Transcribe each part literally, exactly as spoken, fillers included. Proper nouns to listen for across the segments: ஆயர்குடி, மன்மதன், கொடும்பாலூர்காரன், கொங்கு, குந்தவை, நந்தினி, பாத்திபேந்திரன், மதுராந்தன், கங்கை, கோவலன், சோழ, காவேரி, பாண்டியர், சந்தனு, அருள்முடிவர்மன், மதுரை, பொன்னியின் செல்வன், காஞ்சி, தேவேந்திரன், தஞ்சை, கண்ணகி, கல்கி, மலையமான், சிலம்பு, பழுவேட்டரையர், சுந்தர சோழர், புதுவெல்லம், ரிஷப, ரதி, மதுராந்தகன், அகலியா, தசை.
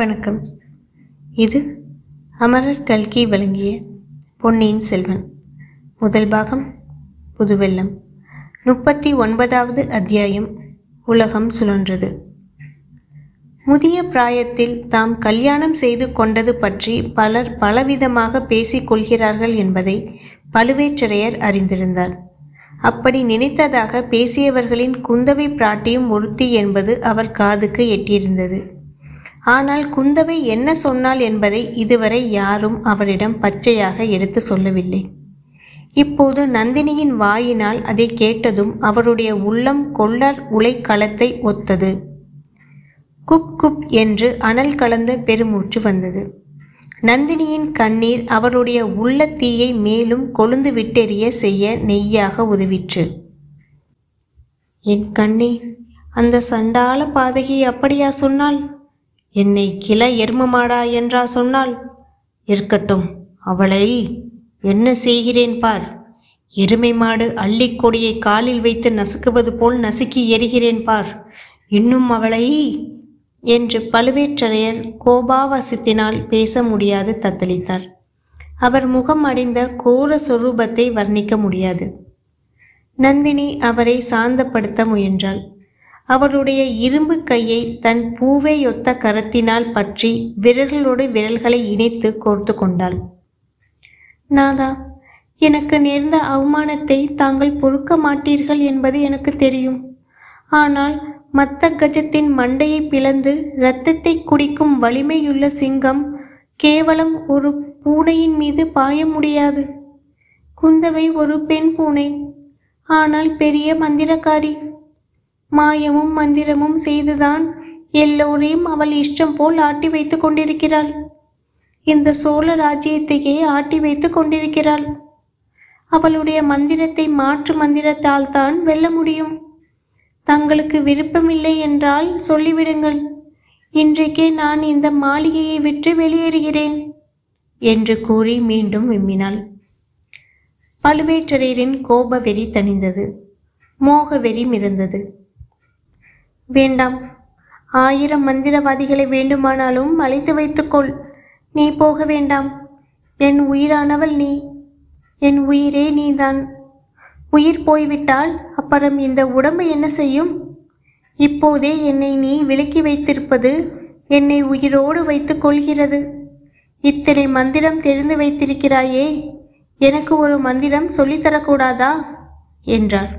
வணக்கம். இது அமரர் கல்கி வழங்கிய பொன்னியின் செல்வன் முதல் பாகம் புதுவெல்லம். முப்பத்தி ஒன்பதாவது அத்தியாயம். உலகம் சுழன்றது. முதிய பிராயத்தில் தாம் கல்யாணம் செய்து கொண்டது பற்றி பலர் பலவிதமாக பேசிக்கொள்கிறார்கள் என்பதை பழுவேட்டரையர் அறிந்திருந்தார். அப்படி நினைத்ததாக பேசியவர்களின் குந்தவை பிராட்டியும் ஒருத்தி என்பது அவர் காதுக்கு எட்டியிருந்தது. ஆனால் குந்தவை என்ன சொன்னாள் என்பதை இதுவரை யாரும் அவரிடம் பச்சையாக எடுத்து சொல்லவில்லை. இப்போது நந்தினியின் வாயினால் அதை கேட்டதும் அவருடைய உள்ளம் கொள்ளர் உலைக்களத்தை ஒத்தது. குப் குப் என்று அனல் கலந்த பெருமூச்சு வந்தது. நந்தினியின் கண்ணீர் அவருடைய உள்ள தீயை மேலும் கொழுந்து விட்டெறிய செய்ய நெய்யாக உதவிற்று. என் கண்ணே, அந்த சண்டாள பாதகி அப்படியா சொன்னாள்? என்னை கிளை எருமமாடா என்றா சொன்னால்? இருக்கட்டும், அவளை என்ன செய்கிறேன் பார். எருமை மாடு அள்ளிக்கொடியை காலில் வைத்து நசுக்குவது போல் நசுக்கி எறிகிறேன் பார். இன்னும் அவளை என்று பழுவேட்டரையர் கோபாவசத்தினால் பேச முடியாது தத்தளித்தார். அவர் முகம் அடைந்த கோர சொரூபத்தை வர்ணிக்க முடியாது. நந்தினி அவரை சாந்தப்படுத்த முயன்றாள். அவருடைய இரும்பு கையை தன் பூவையொத்த கரத்தினால் பற்றி விரல்களோடு விரல்களை இணைத்து கோர்த்து கொண்டாள். நாதா, எனக்கு நேர்ந்த அவமானத்தை தாங்கள் பொறுக்க மாட்டீர்கள் என்பது எனக்கு தெரியும். ஆனால் மத்த கஜத்தின் மண்டையை பிளந்து இரத்தத்தை குடிக்கும் வலிமையுள்ள சிங்கம் கேவலம் ஒரு பூனையின் மீது பாய முடியாது. குந்தவை ஒரு பெண் பூனை, ஆனால் பெரிய மந்திரக்காரி. மாயமும் மந்திரமும் செய்துதான் எல்லோரையும் அவள் இஷ்டம் போல் ஆட்டி வைத்து கொண்டிருக்கிறாள். இந்த சோழ ராஜ்யத்தையே ஆட்டி வைத்து கொண்டிருக்கிறாள். அவளுடைய மந்திரத்தை மாற்று மந்திரத்தால் தான் வெல்ல முடியும். தங்களுக்கு விருப்பமில்லை என்றால் சொல்லிவிடுங்கள். இன்றைக்கே நான் இந்த மாளிகையை விட்டு வெளியேறுகிறேன் என்று கூறி மீண்டும் விம்மினாள். பழுவேட்டரையரின் கோப வெறி தணிந்தது. மோக வெறி மிதந்தது. வேண்டாம், ஆயிரம் மந்திரவாதிகளை வேண்டுமானாலும் அழைத்து வைத்துக்கொள். நீ போக வேண்டாம். என் உயிரானவள் நீ. என் உயிரே நீதான். உயிர் போய்விட்டால் அப்புறம் இந்த உடம்பு என்ன செய்யும்? இப்போதே என்னை நீ விலக்கி வைத்திருப்பது என்னை உயிரோடு வைத்து கொள்கிறது. இத்தனை மந்திரம் தெரிந்து வைத்திருக்கிறாயே, எனக்கு ஒரு மந்திரம் சொல்லித்தரக்கூடாதா என்றாள்.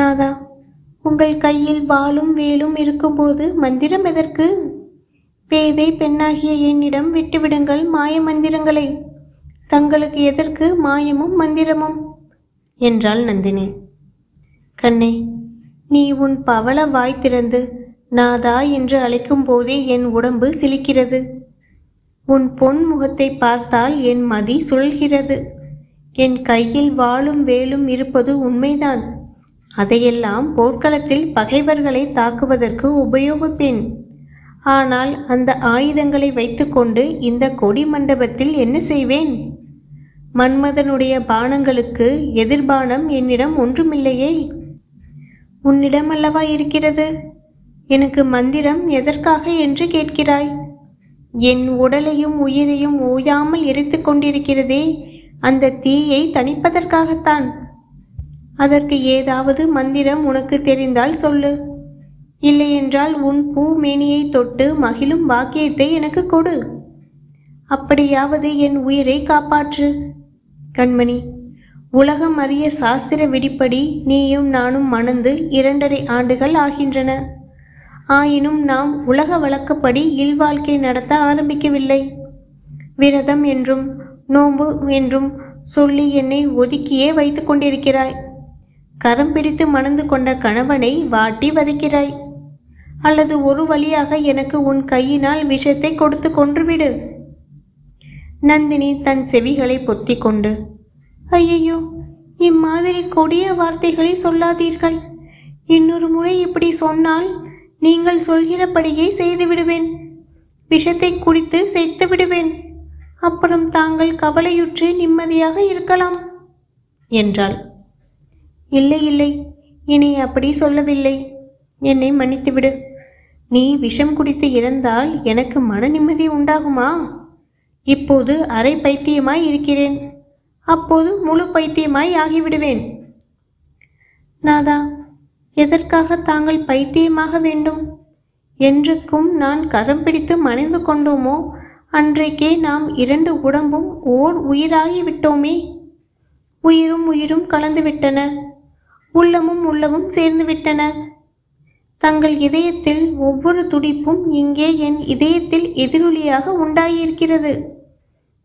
நாதா, உங்கள் கையில் வாளும் வேலும் இருக்கும்போது மந்திரம் எதற்கு? பேதை பெண்ணாகிய என்னிடம் விட்டுவிடுங்கள் மாய மந்திரங்களை. தங்களுக்கு எதற்கு மாயமும் மந்திரமும் என்றாள் நந்தினி. கண்ணே, நீ உன் பவள வாய் திறந்து நாதா என்று அழைக்கும் போதே என் உடம்பு சிலிக்கிறது. உன் பொன் முகத்தை பார்த்தால் என் மதி சுழல்கிறது. என் கையில் வாளும் வேலும் இருப்பது உண்மைதான். அதையெல்லாம் போர்க்களத்தில் பகைவர்களை தாக்குவதற்கு உபயோகிப்பேன். ஆனால் அந்த ஆயுதங்களை வைத்துக்கொண்டு இந்த கொடி மண்டபத்தில் என்ன செய்வேன்? மன்மதனுடைய பானங்களுக்கு எதிர்பானம் என்னிடம் ஒன்றுமில்லையே. உன்னிடம் அல்லவா இருக்கிறது. எனக்கு மந்திரம் எதற்காக என்று கேட்கிறாய்? என் உடலையும் உயிரையும் ஓயாமல் எரித்து கொண்டிருக்கிறதே, அந்த தீயை தணிப்பதற்காகத்தான். அதற்கு ஏதாவது மந்திரம் உனக்கு தெரிந்தால் சொல்லு. இல்லையென்றால் உன் பூமேனியை தொட்டு மகிழும் பாக்கியத்தை எனக்கு கொடு. அப்படியாவது என் உயிரை காப்பாற்று. கண்மணி, உலகம் அறிய சாஸ்திர விதிப்படி நீயும் நானும் மணந்து இரண்டரை ஆண்டுகள் ஆகின்றன. ஆயினும் நாம் உலக வழக்கப்படி இல்வாழ்க்கை நடத்த ஆரம்பிக்கவில்லை. விரதம் என்றும் நோம்பு என்றும் சொல்லி என்னை ஒதுக்கியே வைத்து கொண்டிருக்கிறாய். கரம் பிடித்து மணந்து கொண்ட கணவனை வாட்டி வதைக்கிறாய். அல்லது ஒரு வழியாக எனக்கு உன் கையினால் விஷத்தை கொடுத்து கொன்றுவிடு. நந்தினி தன் செவிகளை பொத்தி கொண்டு, ஐயையோ, இம்மாதிரி கொடிய வார்த்தைகளை சொல்லாதீர்கள். இன்னொரு முறை இப்படி சொன்னால் நீங்கள் சொல்கிறபடியே செய்து விடுவேன். விஷத்தை குடித்து செய்து விடுவேன். அப்புறம் தாங்கள் கவலையுற்று நிம்மதியாக இருக்கலாம் என்றாள். இல்லை இல்லை, இனி அப்படி சொல்லவில்லை. என்னை மன்னித்துவிடு. நீ விஷம் குடித்து இறந்தால் எனக்கு மன நிம்மதி உண்டாகுமா? இப்போது அரை பைத்தியமாய் இருக்கிறேன், அப்போது முழு பைத்தியமாய் ஆகிவிடுவேன். நாதா, எதற்காக தாங்கள் பைத்தியமாக வேண்டும்? என்றுக்கும் நான் கரம் பிடித்து மணிந்து கொண்டோமோ அன்றைக்கே நாம் இரண்டு உடம்பும் ஓர் உயிராகிவிட்டோமே. உயிரும் உயிரும் கலந்துவிட்டன, உள்ளமும் உள்ளமும் சேர்ந்துவிட்டன. தங்கள் இதயத்தில் ஒவ்வொரு துடிப்பும் இங்கே என் இதயத்தில் எதிரொலியாக உண்டாயிருக்கிறது.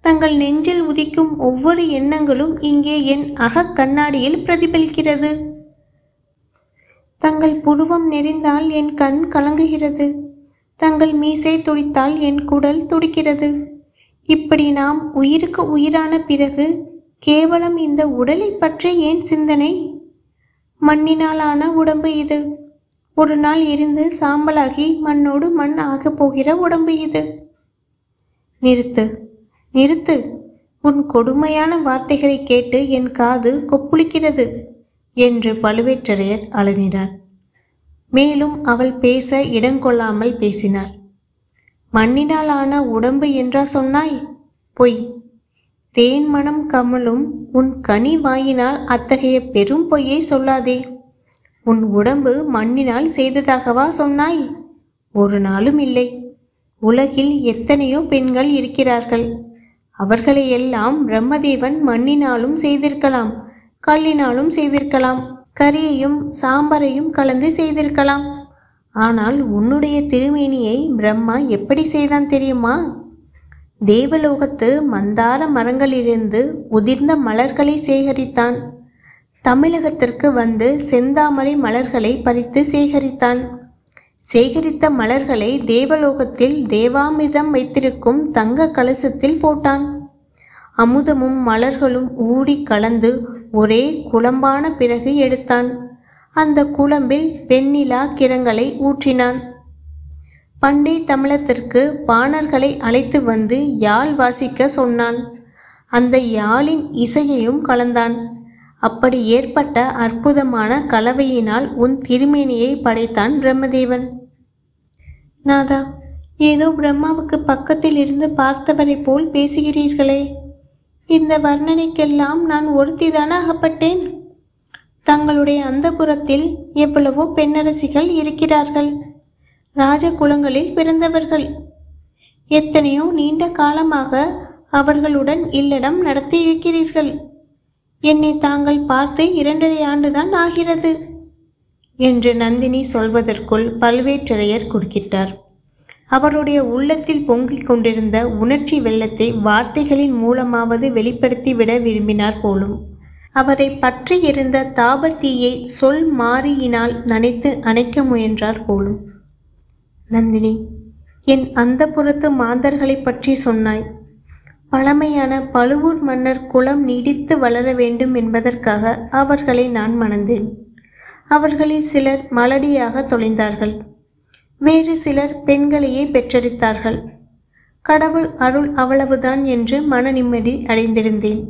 தங்கள் நெஞ்சில் உதிக்கும் ஒவ்வொரு எண்ணங்களும் இங்கே என் அகக் கண்ணாடியில் பிரதிபலிக்கிறது. தங்கள் புருவம் நெறிந்தால் என் கண் கலங்குகிறது, தங்கள் மீசை துடித்தால் என் குடல் துடிக்கிறது. இப்படி நாம் உயிருக்கு உயிரான பிறகு கேவலம் இந்த உடலை பற்றி ஏன் சிந்தனை? மண்ணினாலான உடம்பு இது, ஒரு நாள் எரிந்து சாம்பலாகி மண்ணோடு மண் ஆகப் போகிற உடம்பு இது. நிறுத்து, நிறுத்து! உன் கொடுமையான வார்த்தைகளை கேட்டு என் காது கொப்புளிக்கிறது என்று பழுவேட்டரையர் அலறினார். மேலும் அவள் பேச இடங்கொள்ளாமல் பேசினார். மண்ணினாலான உடம்பு என்றா சொன்னாய்? பொய்! தேன் மனம் கமலும் உன் கனி வாயினால் அத்தகைய பெரும் பொய்யை சொல்லாதே. உன் உடம்பு மண்ணினால் செய்ததாகவா சொன்னாய்? ஒரு நாளும் இல்லை. உலகில் எத்தனையோ பெண்கள் இருக்கிறார்கள், அவர்களையெல்லாம் பிரம்மதேவன் மண்ணினாலும் செய்திருக்கலாம், கல்லினாலும் செய்திருக்கலாம், கரியையும் சாம்பரையும் கலந்து செய்திருக்கலாம். ஆனால் உன்னுடைய திருமேனியை பிரம்மா எப்படி செய்தான் தெரியுமா? தேவலோகத்து மந்தார மரங்களிலிருந்து உதிர்ந்த மலர்களை சேகரித்தான், தமிழகத்திற்கு வந்து செந்தாமரை மலர்களை பறித்து சேகரித்தான். சேகரித்த மலர்களை தேவலோகத்தில் தேவாமிர்தம் வைத்திருக்கும் தங்க கலசத்தில் போட்டான். அமுதமும் மலர்களும் ஊறி கலந்து ஒரே குழம்பான பிறகு எடுத்தான். அந்த குழம்பில் வெண்ணிலா கிரங்களை ஊற்றினான். பண்டை தமிழத்திற்கு பாணர்களை அழைத்து வந்து யாழ் வாசிக்க சொன்னான். அந்த யாழின் இசையையும் கலந்தான். அப்படி ஏற்பட்ட அற்புதமான கலவையினால் உன் திருமேனியை படைத்தான் பிரம்மதேவன். நாதா, ஏதோ பிரம்மாவுக்கு பக்கத்தில் இருந்து பார்த்தவரை போல் பேசுகிறீர்களே. இந்த வர்ணனைக்கெல்லாம் நான் ஒருத்திதான அகப்பட்டேன்? தங்களுடைய அந்தபுரத்தில் எவ்வளவோ பெண்ணரசிகள் இருக்கிறார்கள், ராஜகுலங்களில் பிறந்தவர்கள். எத்தனையோ நீண்ட காலமாக அவர்களுடன் இல்லடம் நடத்தியிருக்கிறீர்கள். என்னை தாங்கள் பார்த்து இரண்டரை ஆண்டுதான் ஆகிறது என்று நந்தினி சொல்வதற்குள் பழுவேட்டரையர் குறுக்கிட்டார். அவருடைய உள்ளத்தில் பொங்கிக் கொண்டிருந்த உணர்ச்சி வெள்ளத்தை வார்த்தைகளின் மூலமாவது வெளிப்படுத்திவிட விரும்பினார் போலும். அவரை பற்றி இருந்த தாபத்தீயை சொல் மாறியினால் நனைத்து அணைக்க முயன்றார் போலும். நந்தினி, என் அந்தப்புறத்து மாந்தர்களை பற்றி சொன்னாய். பழமையான பழுவூர் மன்னர் குலம் நீடித்து வளர வேண்டும் என்பதற்காக அவர்களை நான் மணந்தேன். அவர்களில் சிலர் மலடியாக தொலைந்தார்கள், வேறு சிலர் பெண்களையே பெற்றெடுத்தார்கள். கடவுள் அருள் அவ்வளவுதான் என்று மன நிம்மதி அடைந்திருந்தேன்.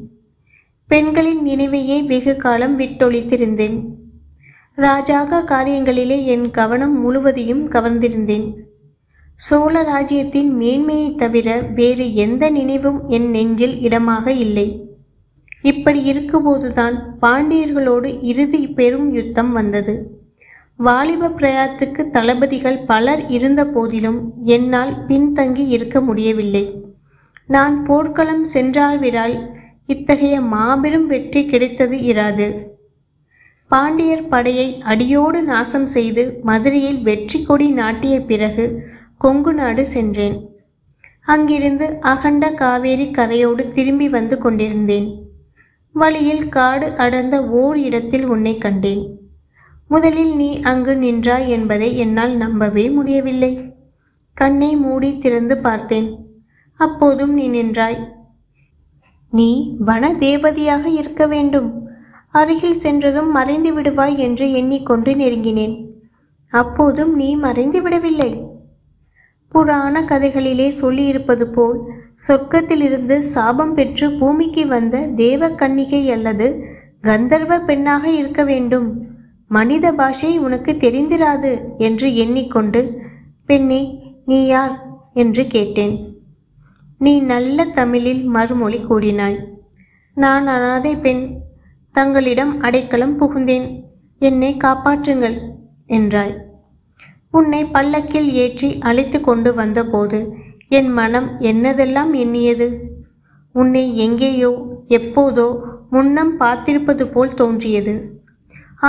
பெண்களின் நினைவையே வெகு காலம் விட்டொழித்திருந்தேன். ராஜாக காரியங்களிலே என் கவனம் முழுவதையும் கவர்ந்திருந்தேன். சோழ ராஜ்யத்தின் மேன்மையை தவிர வேறு எந்த நினைவும் என் நெஞ்சில் இடமாக இல்லை. இப்படி இருக்கும்போதுதான் பாண்டியர்களோடு இறுதி பெரும் யுத்தம் வந்தது. வாலிப பிரயாத்துக்கு தளபதிகள் பலர் இருந்த போதிலும் என்னால் பின்தங்கி இருக்க முடியவில்லை. நான் போர்க்களம் சென்றாவிடால் இத்தகைய மாபெரும் வெற்றி கிடைத்தது இராது. பாண்டியர் படையை அடியோடு நாசம் செய்து மதுரையில் வெற்றி கொடி நாட்டிய பிறகு கொங்கு நாடு சென்றேன். அங்கிருந்து அகண்ட காவேரி கரையோடு திரும்பி வந்து கொண்டிருந்தேன். வழியில் காடு அடர்ந்த ஓர் இடத்தில் உன்னை கண்டேன். முதலில் நீ அங்கு நின்றாய் என்பதை என்னால் நம்பவே முடியவில்லை. கண்ணை மூடி திறந்து பார்த்தேன், அப்போதும் நீ நின்றாய். நீ வன தேவதையாக இருக்க வேண்டும், அருகில் சென்றதும் மறைந்து விடுவாய் என்று எண்ணிக்கொண்டு நெருங்கினேன். அப்போதும் நீ மறைந்து விடவில்லை. புராண கதைகளிலே சொல்லியிருப்பது போல் சொர்க்கத்திலிருந்து சாபம் பெற்று பூமிக்கு வந்த தேவ கன்னிகை அல்லது கந்தர்வ பெண்ணாக இருக்க வேண்டும், மனித பாஷை உனக்கு தெரிந்திராது என்று எண்ணிக்கொண்டு பெண்ணே, நீ யார் என்று கேட்டேன். நீ நல்ல தமிழில் மறுமொழி கூறினாய். நான் அனாதை பெண், தங்களிடம் அடைக்கலம் புகுந்தேன், என்னை காப்பாற்றுங்கள் என்றாய். உன்னை பல்லக்கில் ஏற்றி அழைத்து கொண்டு வந்தபோது என் மனம் என்னதெல்லாம் எண்ணியது! உன்னை எங்கேயோ எப்போதோ முன்னம் பார்த்திருப்பது போல் தோன்றியது.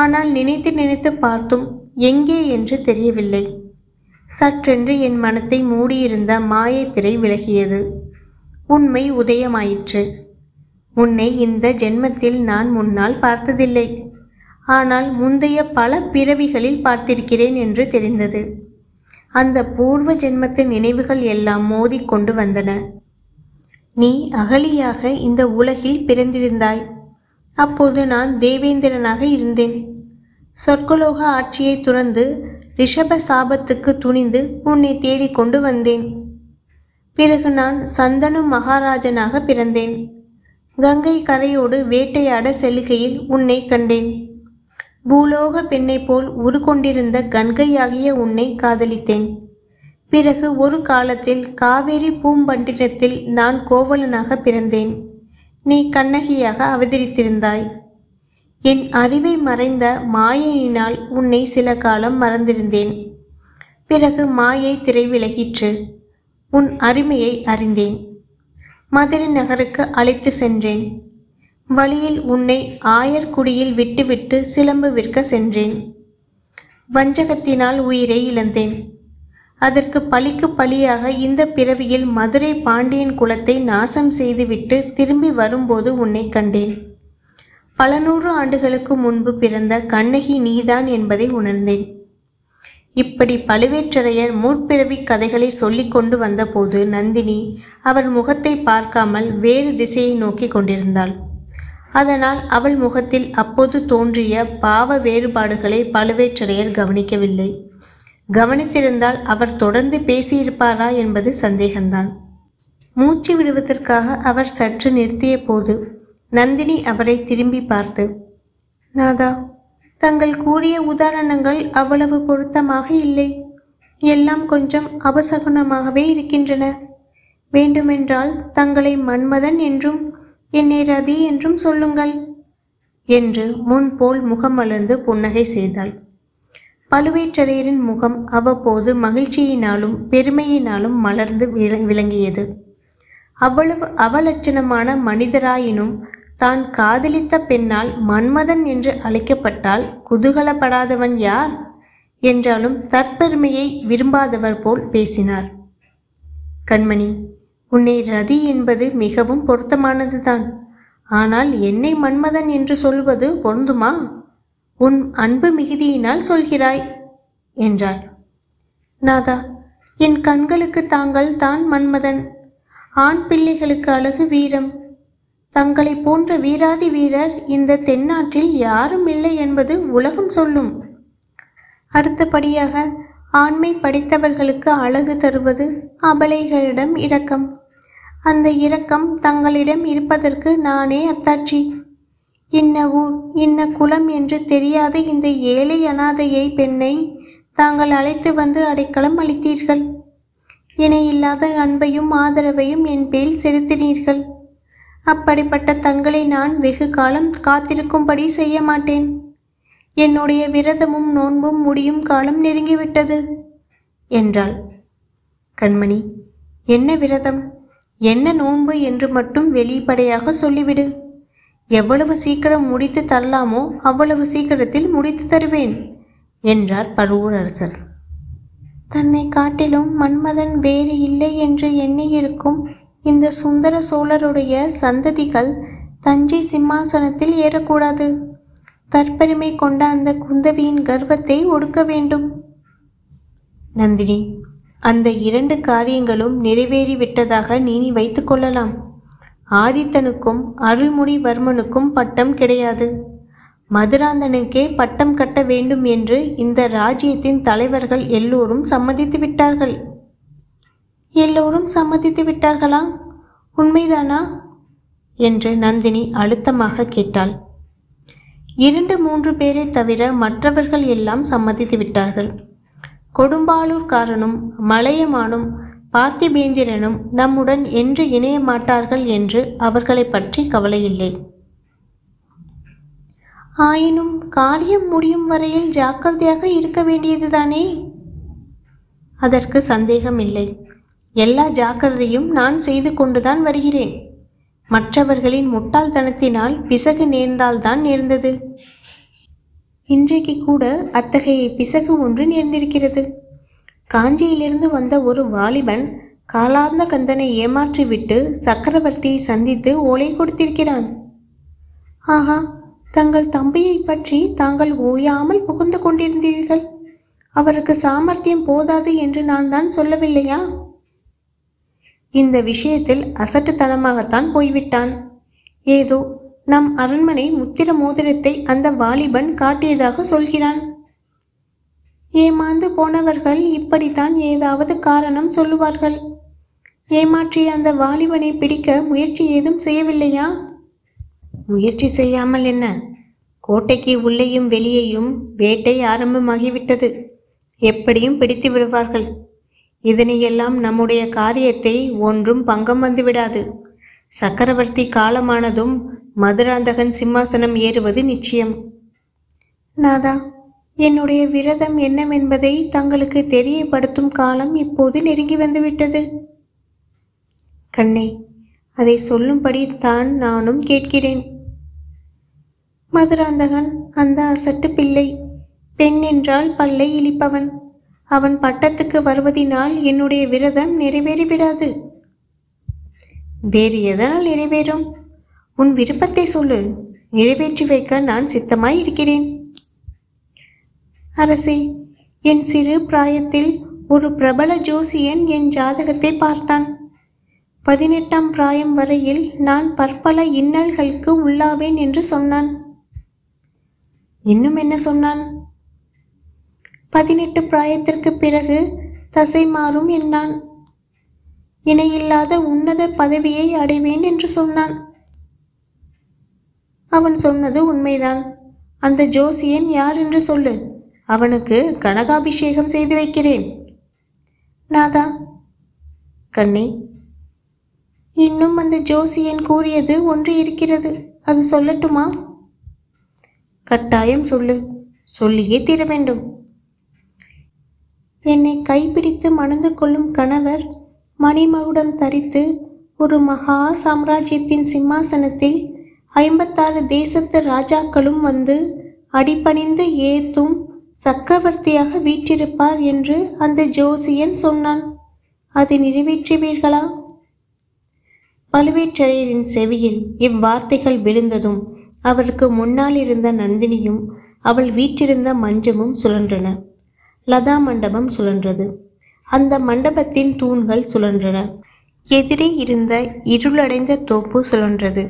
ஆனால் நினைத்து நினைத்து பார்த்தும் எங்கே என்று தெரியவில்லை. சற்றென்று என் மனத்தை மூடியிருந்த மாயத்திரை விலகியது. உண்மை உதயமாயிற்று. உன்னை இந்த ஜென்மத்தில் நான் முன்னால் பார்த்ததில்லை, ஆனால் முந்தைய பல பிறவிகளில் பார்த்திருக்கிறேன் என்று தெரிந்தது. அந்த பூர்வ ஜென்மத்து நினைவுகள் எல்லாம் மோதி கொண்டு வந்தன. நீ அகலியாக இந்த உலகில் பிறந்திருந்தாய். அப்போது நான் தேவேந்திரனாக இருந்தேன். சொர்க்கலோக ஆட்சியை துறந்து ரிஷப சாபத்துக்கு துணிந்து உன்னை தேடிக்கொண்டு வந்தேன். பிறகு நான் சந்தனு மகாராஜனாக பிறந்தேன். கங்கை கரையோடு வேட்டையாட செல்கையில் உன்னை கண்டேன். பூலோக பெண்ணை போல் உருக்கொண்டிருந்த கங்கையாகிய உன்னை காதலித்தேன். பிறகு ஒரு காலத்தில் காவேரி பூம்பண்டினத்தில் நான் கோவலனாக பிறந்தேன். நீ கண்ணகியாக அவதரித்திருந்தாய். என் அறிவை மறைந்த மாயையினால் உன்னை சில காலம் மறந்திருந்தேன். பிறகு மாயை திரை விலகிற்று. உன் அருமையை அறிந்தேன். மதுரை நகருக்கு அழைத்து சென்றேன். வழியில் உன்னை ஆயர்குடியில் விட்டுவிட்டு சிலம்பு விற்க சென்றேன். வஞ்சகத்தினால் உயிரை இழந்தேன். அதற்கு பழிக்கு பழியாக இந்த பிறவியில் மதுரை பாண்டியன் குலத்தை நாசம் செய்துவிட்டு திரும்பி வரும்போது உன்னை கண்டேன். பல நூறு ஆண்டுகளுக்கு முன்பு பிறந்த கண்ணகி நீதான் என்பதை உணர்ந்தேன். இப்படி பழுவேட்டரையர் முற்பிறவி கதைகளை சொல்லி கொண்டு வந்தபோது நந்தினி அவர் முகத்தை பார்க்காமல் வேறு திசையை நோக்கி கொண்டிருந்தாள். அதனால் அவள் முகத்தில் அப்போது தோன்றிய பாவ வேறுபாடுகளை பழுவேட்டரையர் கவனிக்கவில்லை. கவனித்திருந்தால் அவர் தொடர்ந்து பேசியிருப்பாரா என்பது சந்தேகம்தான். மூச்சு விடுவதற்காக அவர் சற்று நிறுத்திய போது நந்தினி அவரை திரும்பி பார்த்து, நாதா, தங்கள் கூறிய உதாரணங்கள் அவ்வளவு பொருத்தமாக இல்லை. எல்லாம் கொஞ்சம் அபசகுனமாகவே இருக்கின்றன. வேண்டுமென்றால் தங்களை மன்மதன் என்றும் என்னை ரதி என்றும் சொல்லுங்கள் என்று முன்போல் முகமலர்ந்து புன்னகை செய்தாள். பழுவேட்டரையரின் முகம் அவ்வப்போது மகிழ்ச்சியினாலும் பெருமையினாலும் மலர்ந்து விளங்கியது. அவ்வளவு அவலட்சணமான மனிதராயினும் தான் காதலித்த பெண்ணால் மன்மதன் என்று அழைக்கப்பட்டால் குதூகலப்படாதவன் யார் என்றாலும் தற்பெருமையை விரும்பாதவர் போல் பேசினார். கண்மணி, உன்னை ரதி என்பது மிகவும் பொருத்தமானதுதான். ஆனால் என்னை மன்மதன் என்று சொல்வது பொருந்துமா? உன் அன்பு மிகுதியினால் சொல்கிறாய் என்றார். நாதா, என் கண்களுக்கு தாங்கள் தான் மன்மதன். ஆண் பிள்ளைகளுக்கு அழகு வீரம். தங்களை போன்ற வீராதி வீரர் இந்த தென்னாட்டில் யாரும் இல்லை என்பது உலகம் சொல்லும். அடுத்தபடியாக ஆண்மை படைத்தவர்களுக்கு அழகு தருவது அபலைகளிடம் இரக்கம். அந்த இரக்கம் தங்களிடம் இருப்பதற்கு நானே அத்தாட்சி. இன்ன ஊர் இன்ன குலம் என்று தெரியாத இந்த ஏழை அனாதையை பெண்ணை தாங்கள் அழைத்து வந்து அடைக்கலம் அளித்தீர்கள். இணையில்லாத அன்பையும் ஆதரவையும் என் பேரில் செலுத்தினீர்கள். அப்படிப்பட்ட தங்களை நான் வெகு காலம் காத்திருக்கும்படி செய்ய மாட்டேன். என்னுடைய விரதமும் நோன்பும் முடியும் காலம் நெருங்கிவிட்டது என்றாள். கண்மணி, என்ன விரதம் என்ன நோன்பு என்று மட்டும் வெளிப்படையாக சொல்லிவிடு. எவ்வளவு சீக்கிரம் முடித்து தரலாமோ அவ்வளவு சீக்கிரத்தில் முடித்து தருவேன் என்றார் பழுவூரரசர். தன்னை காட்டிலும் மன்மதன் வேறு இல்லை என்று எண்ணியிருக்கும் இந்த சுந்தர சோழருடைய சந்ததிகள் தஞ்சை சிம்மாசனத்தில் ஏறக்கூடாது. தற்பெருமை கொண்ட அந்த குந்தவியின் கர்வத்தை ஒடுக்க வேண்டும். நந்தினி, அந்த இரண்டு காரியங்களும் நிறைவேறிவிட்டதாக நீ வைத்து கொள்ளலாம். ஆதித்தனுக்கும் அருள்முடிவர்மனுக்கும் பட்டம் கிடையாது. மதுராந்தனுக்கே பட்டம் கட்ட வேண்டும் என்று இந்த ராஜ்யத்தின் தலைவர்கள் எல்லோரும் சம்மதித்து விட்டார்கள். எல்லோரும் சம்மதித்து விட்டார்களா? உண்மைதானா என்று நந்தினி அழுத்தமாக கேட்டாள். இரண்டு மூன்று பேரை தவிர மற்றவர்கள் எல்லாம் சம்மதித்து விட்டார்கள். கொடும்பாலூர்காரனும் மலையமானும் பாத்திபேந்திரனும் நம்முடன் என்று இணைய மாட்டார்கள் என்று அவர்களை பற்றி கவலையில்லை. ஆயினும் காரியம் முடியும் வரையில் ஜாக்கிரதையாக இருக்க வேண்டியதுதானே? அதற்கு சந்தேகம் இல்லை. எல்லா ஜாக்கிரதையும் நான் செய்து கொண்டுதான் வருகிறேன். மற்றவர்களின் முட்டாள்தனத்தினால் பிசகு நேர்ந்தால்தான் நேர்ந்தது. இன்றைக்கு கூட அத்தகைய பிசகு ஒன்று நேர்ந்திருக்கிறது. காஞ்சியிலிருந்து வந்த ஒரு வாலிபன் காலாந்த கந்தனை ஏமாற்றிவிட்டு சக்கரவர்த்தியை சந்தித்து ஓலை கொடுத்திருக்கிறான். ஆஹா, தங்கள் தம்பியை பற்றி தாங்கள் ஓயாமல் புகுந்து கொண்டிருந்தீர்கள். அவருக்கு சாமர்த்தியம் போதாது என்று நான் தான் சொல்லவில்லையா? இந்த விஷயத்தில் அசட்டுத்தனமாகத்தான் போய்விட்டான். ஏதோ நம் அரண்மனை முத்திர மோதிரத்தை அந்த வாலிபன் காட்டியதாக சொல்கிறான். ஏமாந்து போனவர்கள் இப்படித்தான் ஏதாவது காரணம் சொல்லுவார்கள். ஏமாற்றிய அந்த வாலிபனை பிடிக்க முயற்சி ஏதும் செய்யவில்லையா? முயற்சி செய்யாமல் என்ன? கோட்டைக்கு உள்ளேயும் வெளியேயும் வேட்டை ஆரம்பமாகிவிட்டது. எப்படியும் பிடித்து விடுவார்கள். இதனையெல்லாம் நம்முடைய காரியத்தை ஒன்றும் பங்கம் வந்துவிடாது. சக்கரவர்த்தி காலமானதும் மதுராந்தகன் சிம்மாசனம் ஏறுவது நிச்சயம். நாதா, என்னுடைய விரதம் என்னவென்பதை தங்களுக்கு தெரியப்படுத்தும் காலம் இப்போது நெருங்கி வந்துவிட்டது. கண்ணே, அதை சொல்லும்படி தான் நானும் கேட்கிறேன். மதுராந்தகன் அந்த அசட்டு பிள்ளை, பெண் என்றால் பல்லை இழிப்பவன். அவன் பட்டத்துக்கு வருவதினால் என்னுடைய விரதம் நிறைவேறிவிடாது. வேறு எதனால் நிறைவேறும்? உன் விருப்பத்தை சொல்லு. நிறைவேற்றி வைக்க நான் சித்தமாய் இருக்கிறேன். அரசே, என் சிறு பிராயத்தில் ஒரு பிரபல ஜோசியன் என் ஜாதகத்தை பார்த்தான். பதினெட்டாம் பிராயம் வரையில் நான் பற்பல இன்னல்களுக்கு உள்ளாவேன் என்று சொன்னான். இன்னும் என்ன சொன்னான்? பதினெட்டு பிராயத்திற்கு பிறகு தசை மாறும் என்றான். இணையில்லாத உன்னத பதவியை அடைவேன் என்று சொன்னான். அவன் சொன்னது உண்மைதான். அந்த ஜோசியன் யார் என்று சொல்லு. அவனுக்கு கனகாபிஷேகம் செய்து வைக்கிறேன். நாதா. கண்ணே, இன்னும் அந்த ஜோசியன் கூறியது ஒன்று இருக்கிறது. அது சொல்லட்டுமா? கட்டாயம் சொல்லு. சொல்லியே தீர வேண்டும். என்னை கைப்பிடித்து மணந்து கொள்ளும் கணவர் மணிமகுடம் தரித்து ஒரு மகா சாம்ராஜ்யத்தின் சிம்மாசனத்தில் ஐம்பத்தாறு தேசத்து ராஜாக்களும் வந்து அடிபணிந்து ஏத்தும் சக்கரவர்த்தியாக வீற்றிருப்பார் என்று அந்த ஜோசியன் சொன்னான். அதை நிறைவேற்றுவீர்களா? பழுவேட்டரையரின் செவியில் இவ்வார்த்தைகள் விழுந்ததும் அவருக்கு முன்னால் இருந்த நந்தினியும் அவள் வீற்றிருந்த மஞ்சமும் சுழன்றன. லதா மண்டபம் சுழன்றது. அந்த மண்டபத்தின் தூண்கள் சுழன்றன. எதிரே இருந்த இருளடைந்த தோப்பு சுழன்றது.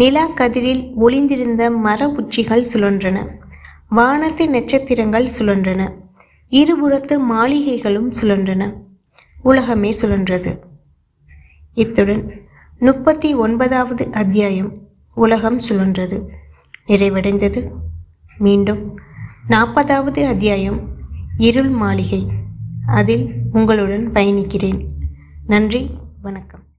நிலா கதிரில் ஒளிந்திருந்த மர உச்சிகள் சுழன்றன. வானத்து நட்சத்திரங்கள் சுழன்றன. இருபுறத்து மாளிகைகளும் சுழன்றன. உலகமே சுழன்றது. இத்துடன் முப்பத்தி ஒன்பதாவது அத்தியாயம் உலகம் சுழன்றது நிறைவடைந்தது. மீண்டும் நாற்பதாவது அத்தியாயம் இருள் மாளிகை, அதில் உங்களுடன் பயணிக்கிறேன். நன்றி, வணக்கம்.